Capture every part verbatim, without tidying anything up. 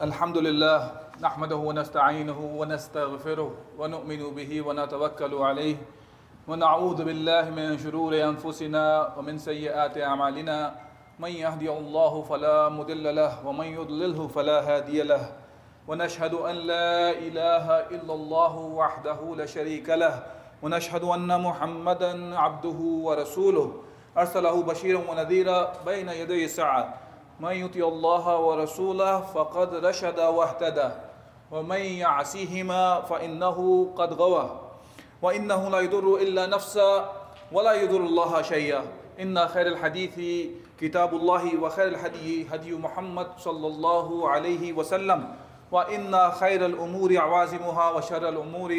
Alhamdulillah, nahmaduhu wa nasta'inuhu wa nastaghfiruhu wa nu'minu bihi wa natawakkalu alayhi wa na'udhu billahi min shururi anfusina wa min sayyiati a'malina man yahdihillahu fala mudilla lahu wa man yudlilhu fala hadiya lahu wa nashhadu an la ilaha illallah wahdahu la sharika lahu wa nashhadu anna Muhammadan 'abduhu wa rasuluhu arsalahu bashiran wa nadhira bayna yaday as-sa'ah. من يطيع الله ورسوله فقد رشد واهتدى ومن يعصيهما فإنه قد غوى وإنه لا يضر إلا نفسه ولا يضر الله شيئا إن خير الحديث كتاب الله وخير الهدي هدي محمد صلى الله عليه وسلم وإن خير الأمور عوازمها وشر الأمور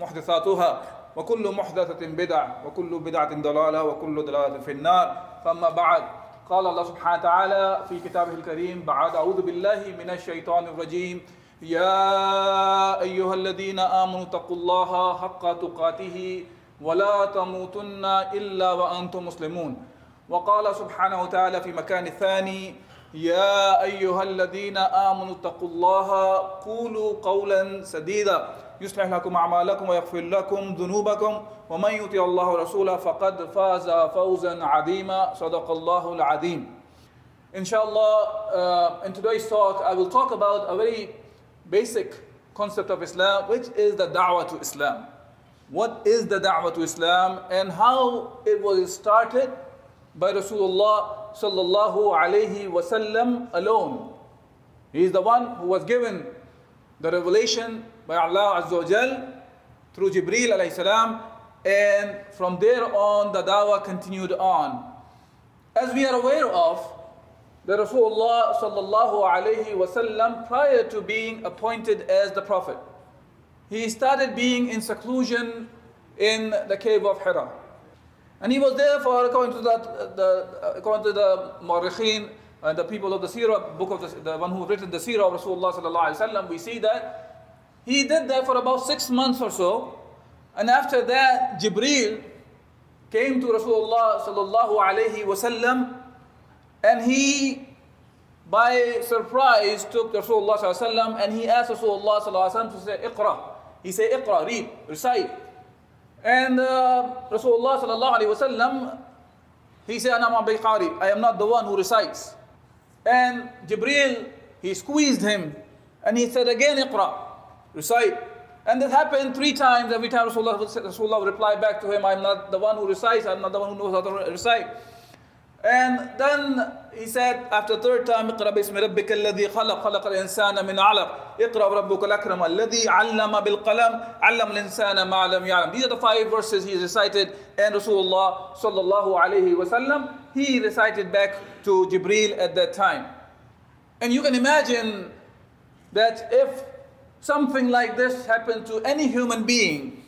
محدثاتها وكل محدثة بدعة وكل بدعة ضلالة وكل ضلالة في النار. فما بعد, قال الله سبحانه وتعالى في كتابه الكريم بعد أعوذ بالله من الشيطان الرجيم يا أيها الذين آمنوا اتقوا الله حق تقاته ولا تموتن إلا وأنتم مسلمون. وقال سبحانه وتعالى في مكان ثاني يا أيها الذين آمنوا اتقوا الله قولوا قولا سديدا يصلح لكم أعمالكم ويغفر لكم ذنوبكم ومن يطع الله ورسوله فقد فاز فوزا عظيما صدق الله العظيم. Inshallah, uh, in today's talk I will talk about a very basic concept of Islam, which is the da'wah to Islam. What is the da'wah to Islam and how it was started by Rasulullah sallallahu alayhi wasallam alone. He is the one who was given the revelation by Allah Azza wa Jal through Jibreel alayhi salam, and from there on the da'wah continued on. As we are aware of, the Rasulullah sallallahu alayhi wasallam, prior to being appointed as the Prophet, he started being in seclusion in the cave of Hira. And he was there for, according to that, the, according to the Mu'arrikheen, uh, the people of the Seerah, book of the, the one who written the Seerah of Rasulullah sallallahu alaihi wasallam, we see that he did that for about six months or so. And after that, Jibreel came to Rasulullah sallallahu alaihi wasallam, and he, by surprise, took Rasulullah sallallahu alaihi wasallam, and he asked Rasulullah sallallahu alaihi wasallam to say Iqra. He said Iqra, read, recite. And uh, Rasulullah sallallahu alayhi wa sallam, he said, Anama bayqari, I am not the one who recites. And Jibreel, he squeezed him and he said again, Iqra, recite. And that happened three times. Every time Rasulullah, Rasulullah replied back to him, I am not the one who recites, I am not the one who knows how to recite. And then he said, after third time, Iqra bismi rabbika alladhi khalaq, khalaq al-insana min alaq. Iqra rabbuka al-akram alladhi allama bil-qalam, allama al-insana ma lam ya'lam. These are the five verses he recited, and Rasulullah sallallahu alayhi wa sallam, he recited back to Jibreel at that time. And you can imagine that if something like this happened to any human being,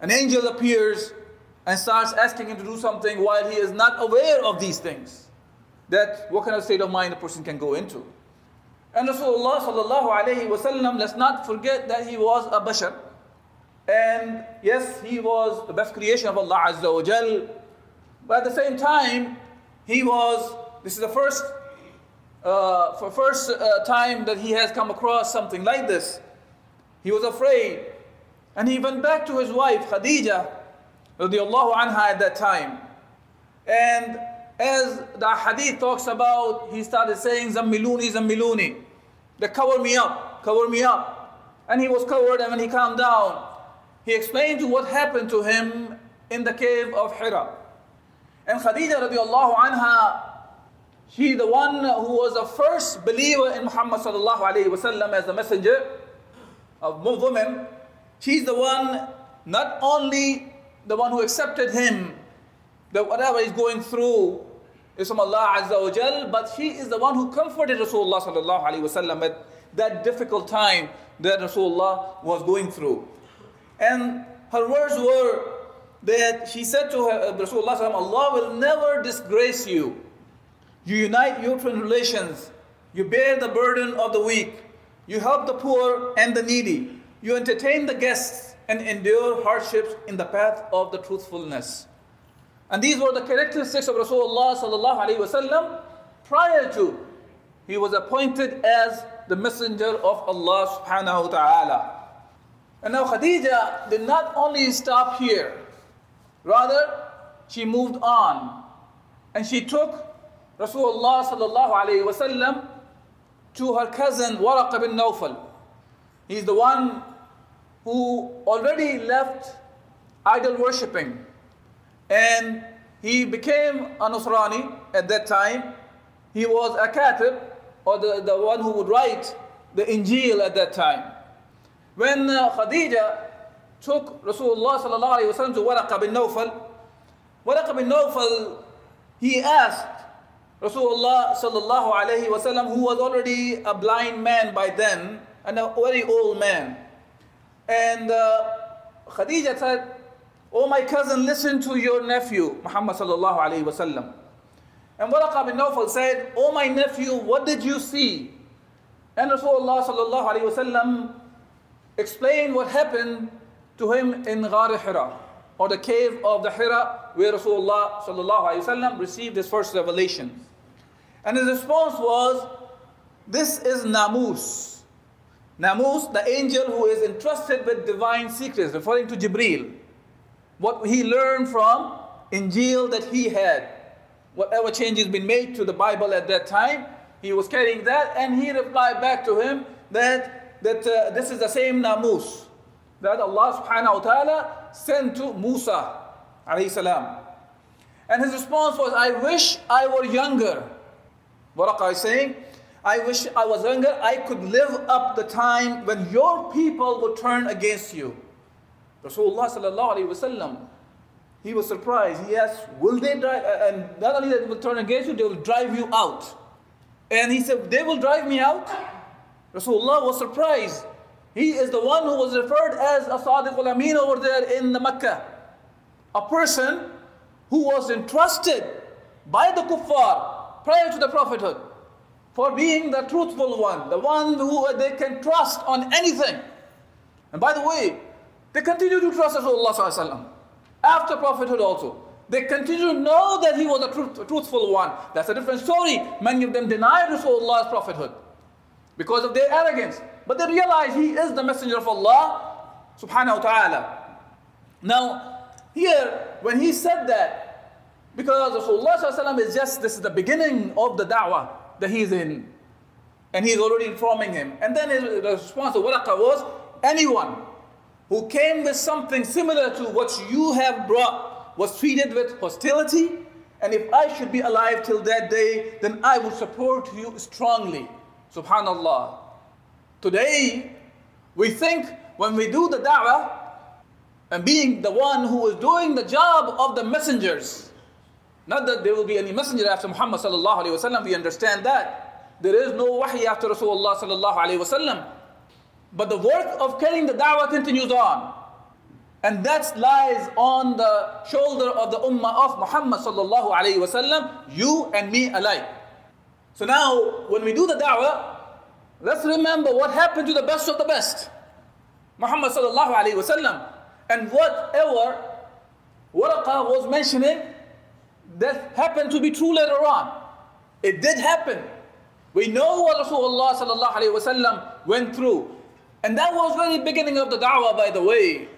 an angel appears and starts asking him to do something while he is not aware of these things, that what kind of state of mind a person can go into. And Rasulullah sallallahu alayhi wa sallam, let's not forget that he was a bashar. And yes, he was the best creation of Allah Azza wa Jal. But at the same time, he was, this is the first, uh, for first uh, time that he has come across something like this. He was afraid. And he went back to his wife, Khadija, radiyallahu anha, at that time. And as the hadith talks about, he started saying, Zammiluni, Zammiluni, they cover me up, cover me up. And he was covered, and when he calmed down, he explained to what happened to him in the cave of Hira. And Khadija radiyallahu anha, she the one who was the first believer in Muhammad sallallahu alayhi wa sallam as the messenger of women, she's the one, not only the one who accepted him, that whatever he's going through is from Allah Azza wa Jal, but she is the one who comforted Rasulullah sallallahu alayhi wa sallam at that difficult time that Rasulullah was going through. And her words were that she said to her, Rasulullah, Allah will never disgrace you. You unite your twin relations. You bear the burden of the weak. You help the poor and the needy. You entertain the guests and endure hardships in the path of the truthfulness. And these were the characteristics of Rasulullah sallallahu alaihi wasallam prior to he was appointed as the messenger of Allah subhanahu wa ta'ala. And now Khadija did not only stop here, rather she moved on and she took Rasulullah sallallahu alaihi wasallam to her cousin Waraqah bin Nawfal. He's the one who already left idol worshipping, and he became a Nusrani at that time. He was a katib, or the, the one who would write the Injil at that time. When uh, Khadija took Rasulullah sallallahu alaihi wasallam to Waraqah bin Nawfal, Waraqah bin Nawfal, he asked Rasulullah sallallahu alaihi wasallam, who was already a blind man by then and a very old man. And uh, Khadija said, "Oh my cousin, listen to your nephew, Muhammad sallallahu alayhi wa sallam." And Waraqah bin Nawfal said, "Oh my nephew, what did you see?" And Rasulullah sallallahu alayhi wa sallam explained what happened to him in Ghar Hira, or the cave of the Hira, where Rasulullah sallallahu alayhi wa sallam received his first revelation. And his response was, "This is Namus." Namus, the angel who is entrusted with divine secrets, referring to Jibreel. What he learned from Injil that he had. Whatever changes been made to the Bible at that time, he was carrying that, and he replied back to him that, that uh, this is the same Namus that Allah subhanahu wa ta'ala sent to Musa alayhi salam. And his response was, "I wish I were younger." Waraqah is saying, "I wish I was younger, I could live up the time when your people would turn against you." Rasulullah sallallahu alayhi wa sallam, he was surprised. He asked, "Will they drive, and not only that they will turn against you, they will drive you out." And he said, "They will drive me out?" Rasulullah was surprised. He is the one who was referred as a Sadiq ul Amin over there in the Mecca. A person who was entrusted by the Kuffar prior to the prophethood, for being the truthful one, the one who they can trust on anything. And by the way, they continue to trust Rasulullah sallallahu alaihi wasallam after prophethood also. They continue to know that he was a truth, truthful one. That's a different story. Many of them denied Rasulullah's prophethood because of their arrogance. But they realize he is the messenger of Allah subhanahu wa ta'ala. Now, here, when he said that, because Rasulullah sallallahu alaihi wasallam is just, this is the beginning of the da'wah that he's in, and he's already informing him. And then his response to Waraqah was, "Anyone who came with something similar to what you have brought was treated with hostility, and if I should be alive till that day, then I would support you strongly." Subhanallah. Today, we think when we do the da'wah, and being the one who is doing the job of the messengers, not that there will be any messenger after Muhammad sallallahu alayhi wa sallam, we understand that. There is no wahi after Rasulullah sallallahu alayhi wa sallam. But the work of carrying the da'wah continues on. And that lies on the shoulder of the ummah of Muhammad sallallahu alayhi wa sallam, you and me alike. So now, when we do the da'wah, let's remember what happened to the best of the best, Muhammad sallallahu alayhi wa sallam. And whatever Waraqah was mentioning, that happened to be true later on. It did happen. We know what Rasulullah sallallahu alayhi wa sallam went through. And that was very beginning of the da'wah, by the way.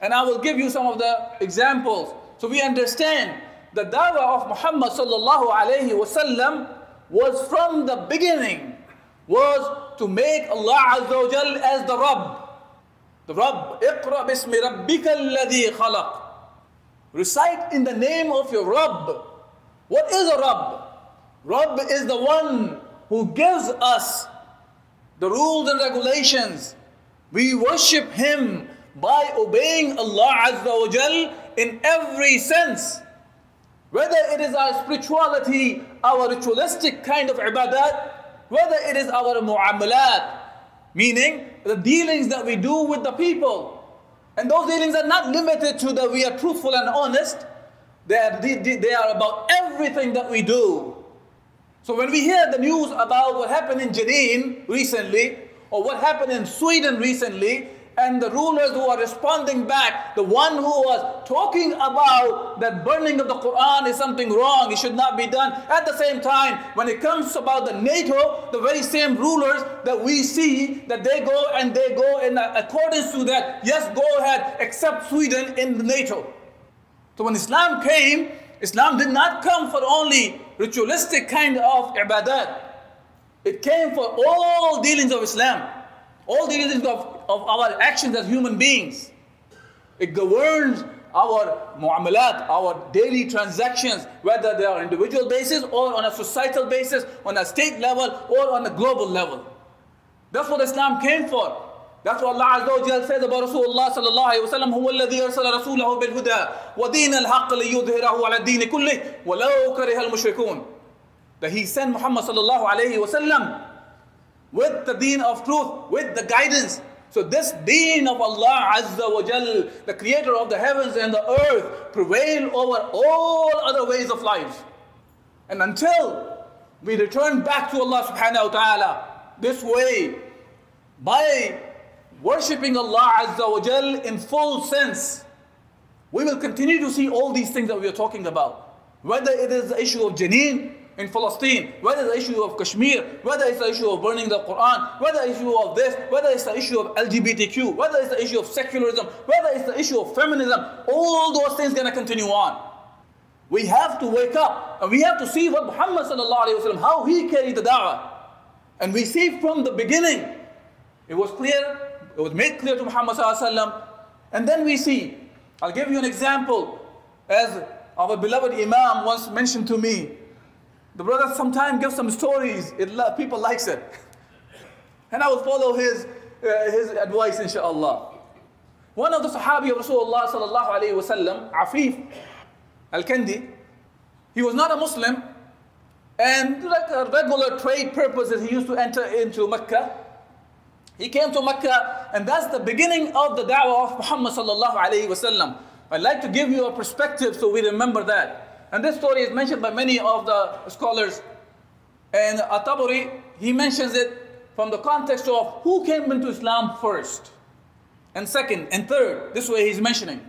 And I will give you some of the examples, so we understand the da'wah of Muhammad sallallahu alayhi wa sallam was from the beginning, was to make Allah Azza wa Jal as the Rabb. The Rabb, Iqra bismi rabbika alladhi khalaq. Recite in the name of your Rabb. What is a Rabb? Rabb is the one who gives us the rules and regulations. We worship him by obeying Allah Azza wa Jal in every sense. Whether it is our spirituality, our ritualistic kind of ibadat, whether it is our mu'amalat, Meaning, the dealings that we do with the people. And those dealings are not limited to that we are truthful and honest. They are, they are about everything that we do. So when we hear the news about what happened in Jenin recently, or what happened in Sweden recently, and the rulers who are responding back, the one who was talking about that burning of the Quran is something wrong, it should not be done. At the same time, when it comes about the NATO, the very same rulers that we see, that they go and they go in accordance to that, yes, go ahead, accept Sweden in the NATO. So when Islam came, Islam did not come for only ritualistic kind of ibadat. It came for all dealings of Islam, all dealings of of our actions as human beings. It governs our mu'amalat, our daily transactions, whether they are individual basis or on a societal basis, on a state level or on a global level. That's what Islam came for. That's what Allah Azza wa Jalla says about Rasulullah sallallahu alayhi wa sallam, هُوَ الَّذِي أَرْسَلَ رَسُولَهُ بِالْهُدَى وَدِينَ الْحَقِّ لِيُظْهِرَهُ عَلَى الدِّينِ كُلِّهِ وَلَوْ كَرِهَ الْمُشْرِكُونَ. That he sent Muhammad sallallahu alayhi wa sallam with the deen of truth, with the guidance. So this deen of Allah Azza wa Jal, the creator of the heavens and the earth, prevail over all other ways of life. And until we return back to Allah subhanahu wa ta'ala this way, by worshipping Allah Azza wa Jal in full sense, we will continue to see all these things that we are talking about. Whether it is the issue of Jenin in Palestine, whether it's the issue of Kashmir, whether it's the issue of burning the Quran, whether it's the issue of this, whether it's the issue of L G B T Q, whether it's the issue of secularism, whether it's the issue of feminism, all those things are going to continue on. We have to wake up and we have to see what Muhammad sallallahu alayhi wa sallam, how he carried the da'wah. And we see from the beginning, it was clear, it was made clear to Muhammad sallallahu alayhi wa sallam. And then we see, I'll give you an example, as our beloved Imam once mentioned to me. The brother sometimes gives some stories. It lo- people likes it. And I will follow his, uh, his advice, inshaAllah. One of the Sahabi of Rasulullah sallallahu alayhi wa sallam, Afif al-Kindi, he was not a Muslim. And like a regular trade purposes, he used to enter into Mecca. He came to Mecca, and that's the beginning of the da'wah of Muhammad sallallahu alayhi wa sallam. I'd like to give you a perspective so we remember that. And this story is mentioned by many of the scholars. And Ataburi, he mentions it from the context of who came into Islam first, and second, and third. This way he's mentioning.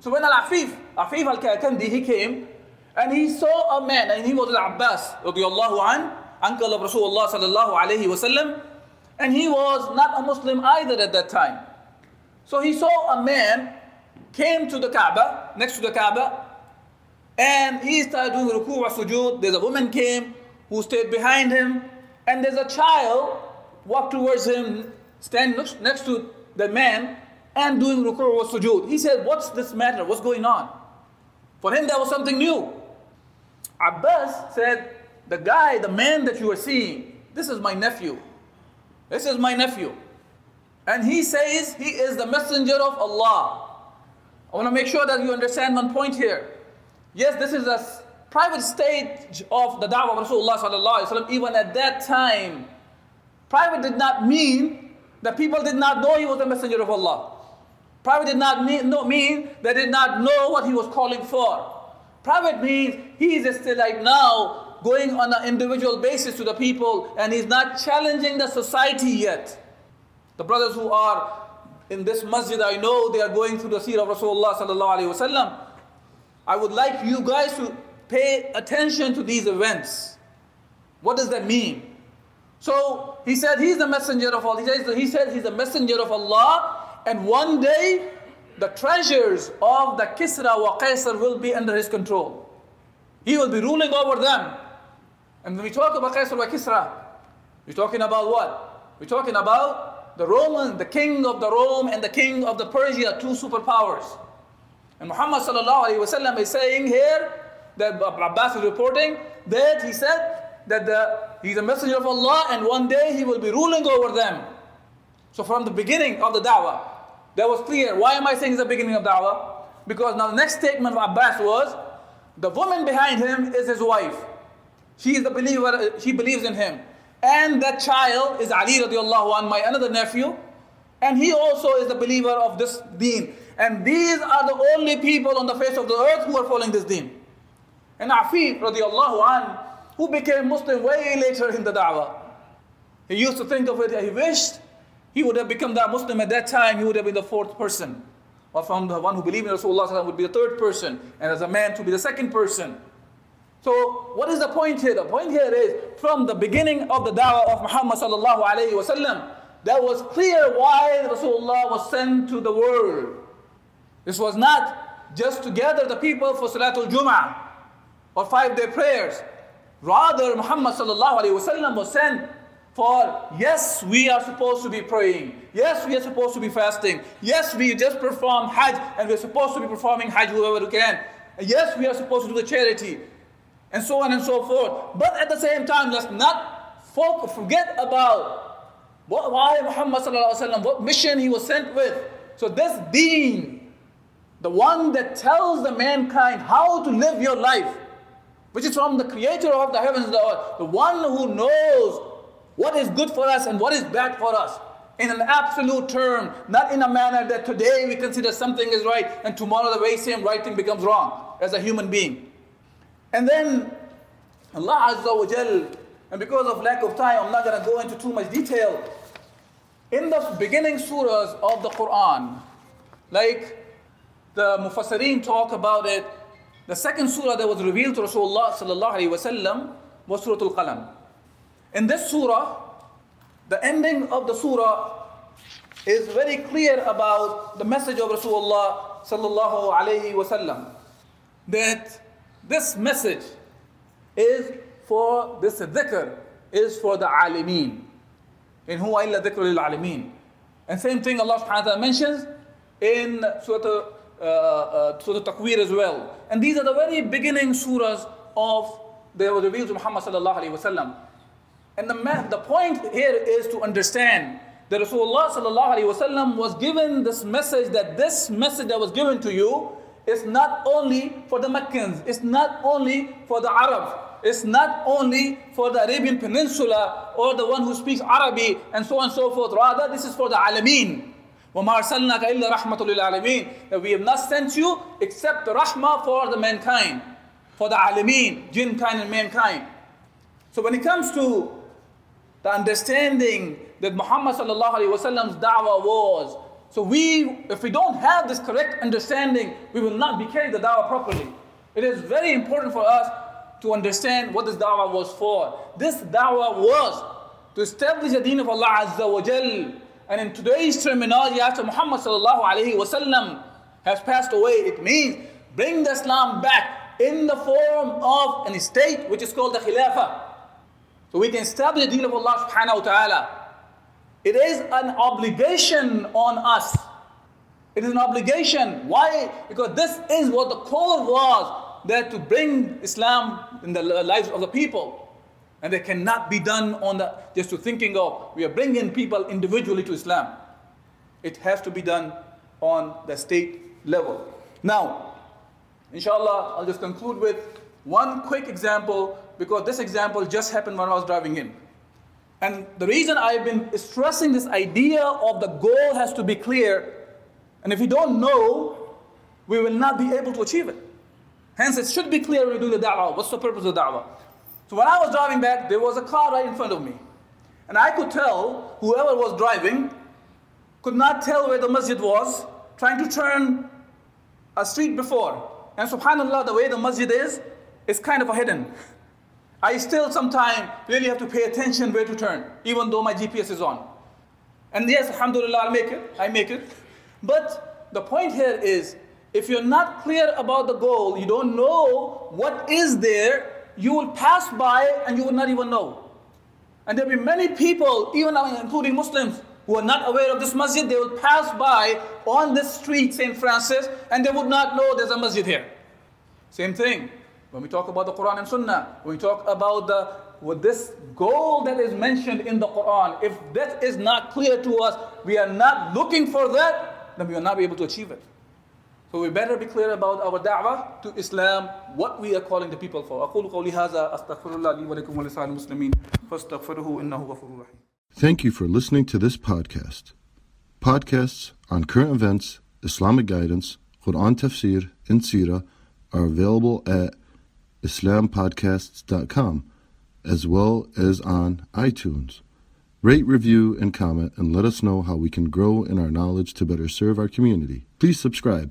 So when Al-Afif, Afif al-Kindi, he came, and he saw a man, and he was Abbas, radiyallahu an, uncle of Rasulullah sallallahu alayhi wa sallam, and he was not a Muslim either at that time. So he saw a man, came to the Kaaba, next to the Kaaba, and he started doing ruku' and sujood. There's a woman came who stayed behind him. And there's a child walked towards him, standing next to the man and doing ruku' and sujood. He said, what's this matter? What's going on? For him, that was something new. Abbas said, the guy, the man that you are seeing, this is my nephew. This is my nephew. And he says he is the messenger of Allah. I want to make sure that you understand one point here. Yes, this is a private stage of the da'wah of Rasulullah sallallahu alayhi wa sallam. Even at that time, private did not mean that people did not know he was the messenger of Allah. Private did not mean, no, mean they did not know what he was calling for. Private means he is still like now going on an individual basis to the people, and he's not challenging the society yet. The brothers who are in this masjid, I know they are going through the seerah of Rasulullah sallallahu alayhi wa sallam. I would like you guys to pay attention to these events. What does that mean? So he said he's the messenger of Allah. He says he said he's the messenger of Allah, and one day the treasures of the Kisra wa Qaisar will be under his control. He will be ruling over them. And when we talk about Qaisar wa Kisra, we're talking about what? We're talking about the Roman, the king of the Rome and the king of the Persia, two superpowers. And Muhammad sallallahu alayhi wa sallam is saying here, that Abbas is reporting, that he said that the, he's a messenger of Allah and one day he will be ruling over them. So from the beginning of the da'wah, that was clear. Why am I saying it's the beginning of da'wah? Because now the next statement of Abbas was, the woman behind him is his wife. She is the believer, she believes in him. And that child is Ali radiallahu anhu, my another nephew. And he also is the believer of this deen. And these are the only people on the face of the earth who are following this deen. And Afif radiallahu anhu, who became Muslim way later in the da'wah. He used to think of it, he wished he would have become that Muslim at that time, he would have been the fourth person. Or from the one who believed in Rasulullah would be the third person, and as a man to be the second person. So what is the point here? The point here is, from the beginning of the da'wah of Muhammad sallallahu alayhi wa sallam, that was clear why Rasulullah was sent to the world. This was not just to gather the people for Salatul Jum'ah or five-day prayers. Rather, Muhammad sallallahu alayhi wa sallam was sent for, yes, we are supposed to be praying. Yes, we are supposed to be fasting. Yes, we just perform Hajj, and we are supposed to be performing Hajj whoever can. And yes, we are supposed to do the charity, and so on and so forth. But at the same time, let's not forget about what, why Muhammad sallallahu alaihi wasallam, what mission he was sent with. So this deen, the one that tells the mankind how to live your life, which is from the Creator of the heavens and the earth, the one who knows what is good for us and what is bad for us in an absolute term, not in a manner that today we consider something is right and tomorrow the very same right thing becomes wrong as a human being. And then Allah Azza wa Jal, and because of lack of time, I'm not going to go into too much detail. In the beginning surahs of the Quran, like the Mufassirin talk about it, the second surah that was revealed to Rasulullah sallallahu alaihi wasallam was Surah Al-Qalam. In this surah, the ending of the surah is very clear about the message of Rasulullah sallallahu alayhi wa sallam, that this message is for, this dhikr is for the alimeen. In huwa illa dhikr lil alimeen. And same thing Allah subhanahu wa ta'ala mentions in Surah uh, uh, Taqweer as well. And these are the very beginning surahs of the revealed to Muhammad sallallahu alayhi wa sallam. And the, ma- the point here is to understand that Rasulullah sallallahu alaihi wasallam was given this message, that this message that was given to you is not only for the Meccans, it's not only for the Arabs, it's not only for the Arabian Peninsula or the one who speaks Arabic and so on and so forth. Rather, this is for the Alameen. وَمَا أَرْسَلْنَاكَ إِلَّا رَحْمَةٌ لِلْعَالَمِينَ, that we have not sent you except the rahmah for the mankind, for the Alameen, jinn kind and mankind. So when it comes to the understanding that Muhammad sallallahu alaihi wasallam's da'wah was, so we, if we don't have this correct understanding, we will not be carrying the da'wah properly. It is very important for us to understand what this da'wah was for. This da'wah was to establish the deen of Allah Azza wa Jal. And in today's terminology, after Muhammad sallallahu alaihi wasallam has passed away, it means bring the Islam back in the form of an estate which is called the Khilafah. So we can establish the deen of Allah subhanahu wa ta'ala. It is an obligation on us. It is an obligation. Why? Because this is what the call was, that to bring Islam in the lives of the people. And that cannot be done on the, just to thinking of, we are bringing people individually to Islam. It has to be done on the state level. Now, inshallah, I'll just conclude with one quick example, because this example just happened when I was driving in. And the reason I've been stressing this idea of the goal has to be clear, and if we don't know, we will not be able to achieve it. Hence, it should be clear when we do the da'wah. What's the purpose of the da'wah? So when I was driving back, there was a car right in front of me. And I could tell, whoever was driving could not tell where the masjid was, trying to turn a street before. And subhanAllah, the way the masjid is, it's kind of a hidden. I still sometimes really have to pay attention where to turn, even though my G P S is on. And yes, alhamdulillah, I'll make it, I make it. But the point here is, if you're not clear about the goal, you don't know what is there, you will pass by and you will not even know. And there'll be many people, even including Muslims, who are not aware of this masjid. They will pass by on this street, Saint Francis, and they would not know there's a masjid here. Same thing. When we talk about the Quran and Sunnah, when we talk about the with this goal that is mentioned in the Quran, if that is not clear to us, we are not looking for that, then we will not be able to achieve it. So we better be clear about our da'wah to Islam, what we are calling the people for. Thank you for listening to this podcast. Podcasts on current events, Islamic guidance, Quran tafsir, and seerah are available at Islam Podcasts dot com, as well as on iTunes. Rate, review, and comment, and let us know how we can grow in our knowledge to better serve our community. Please subscribe,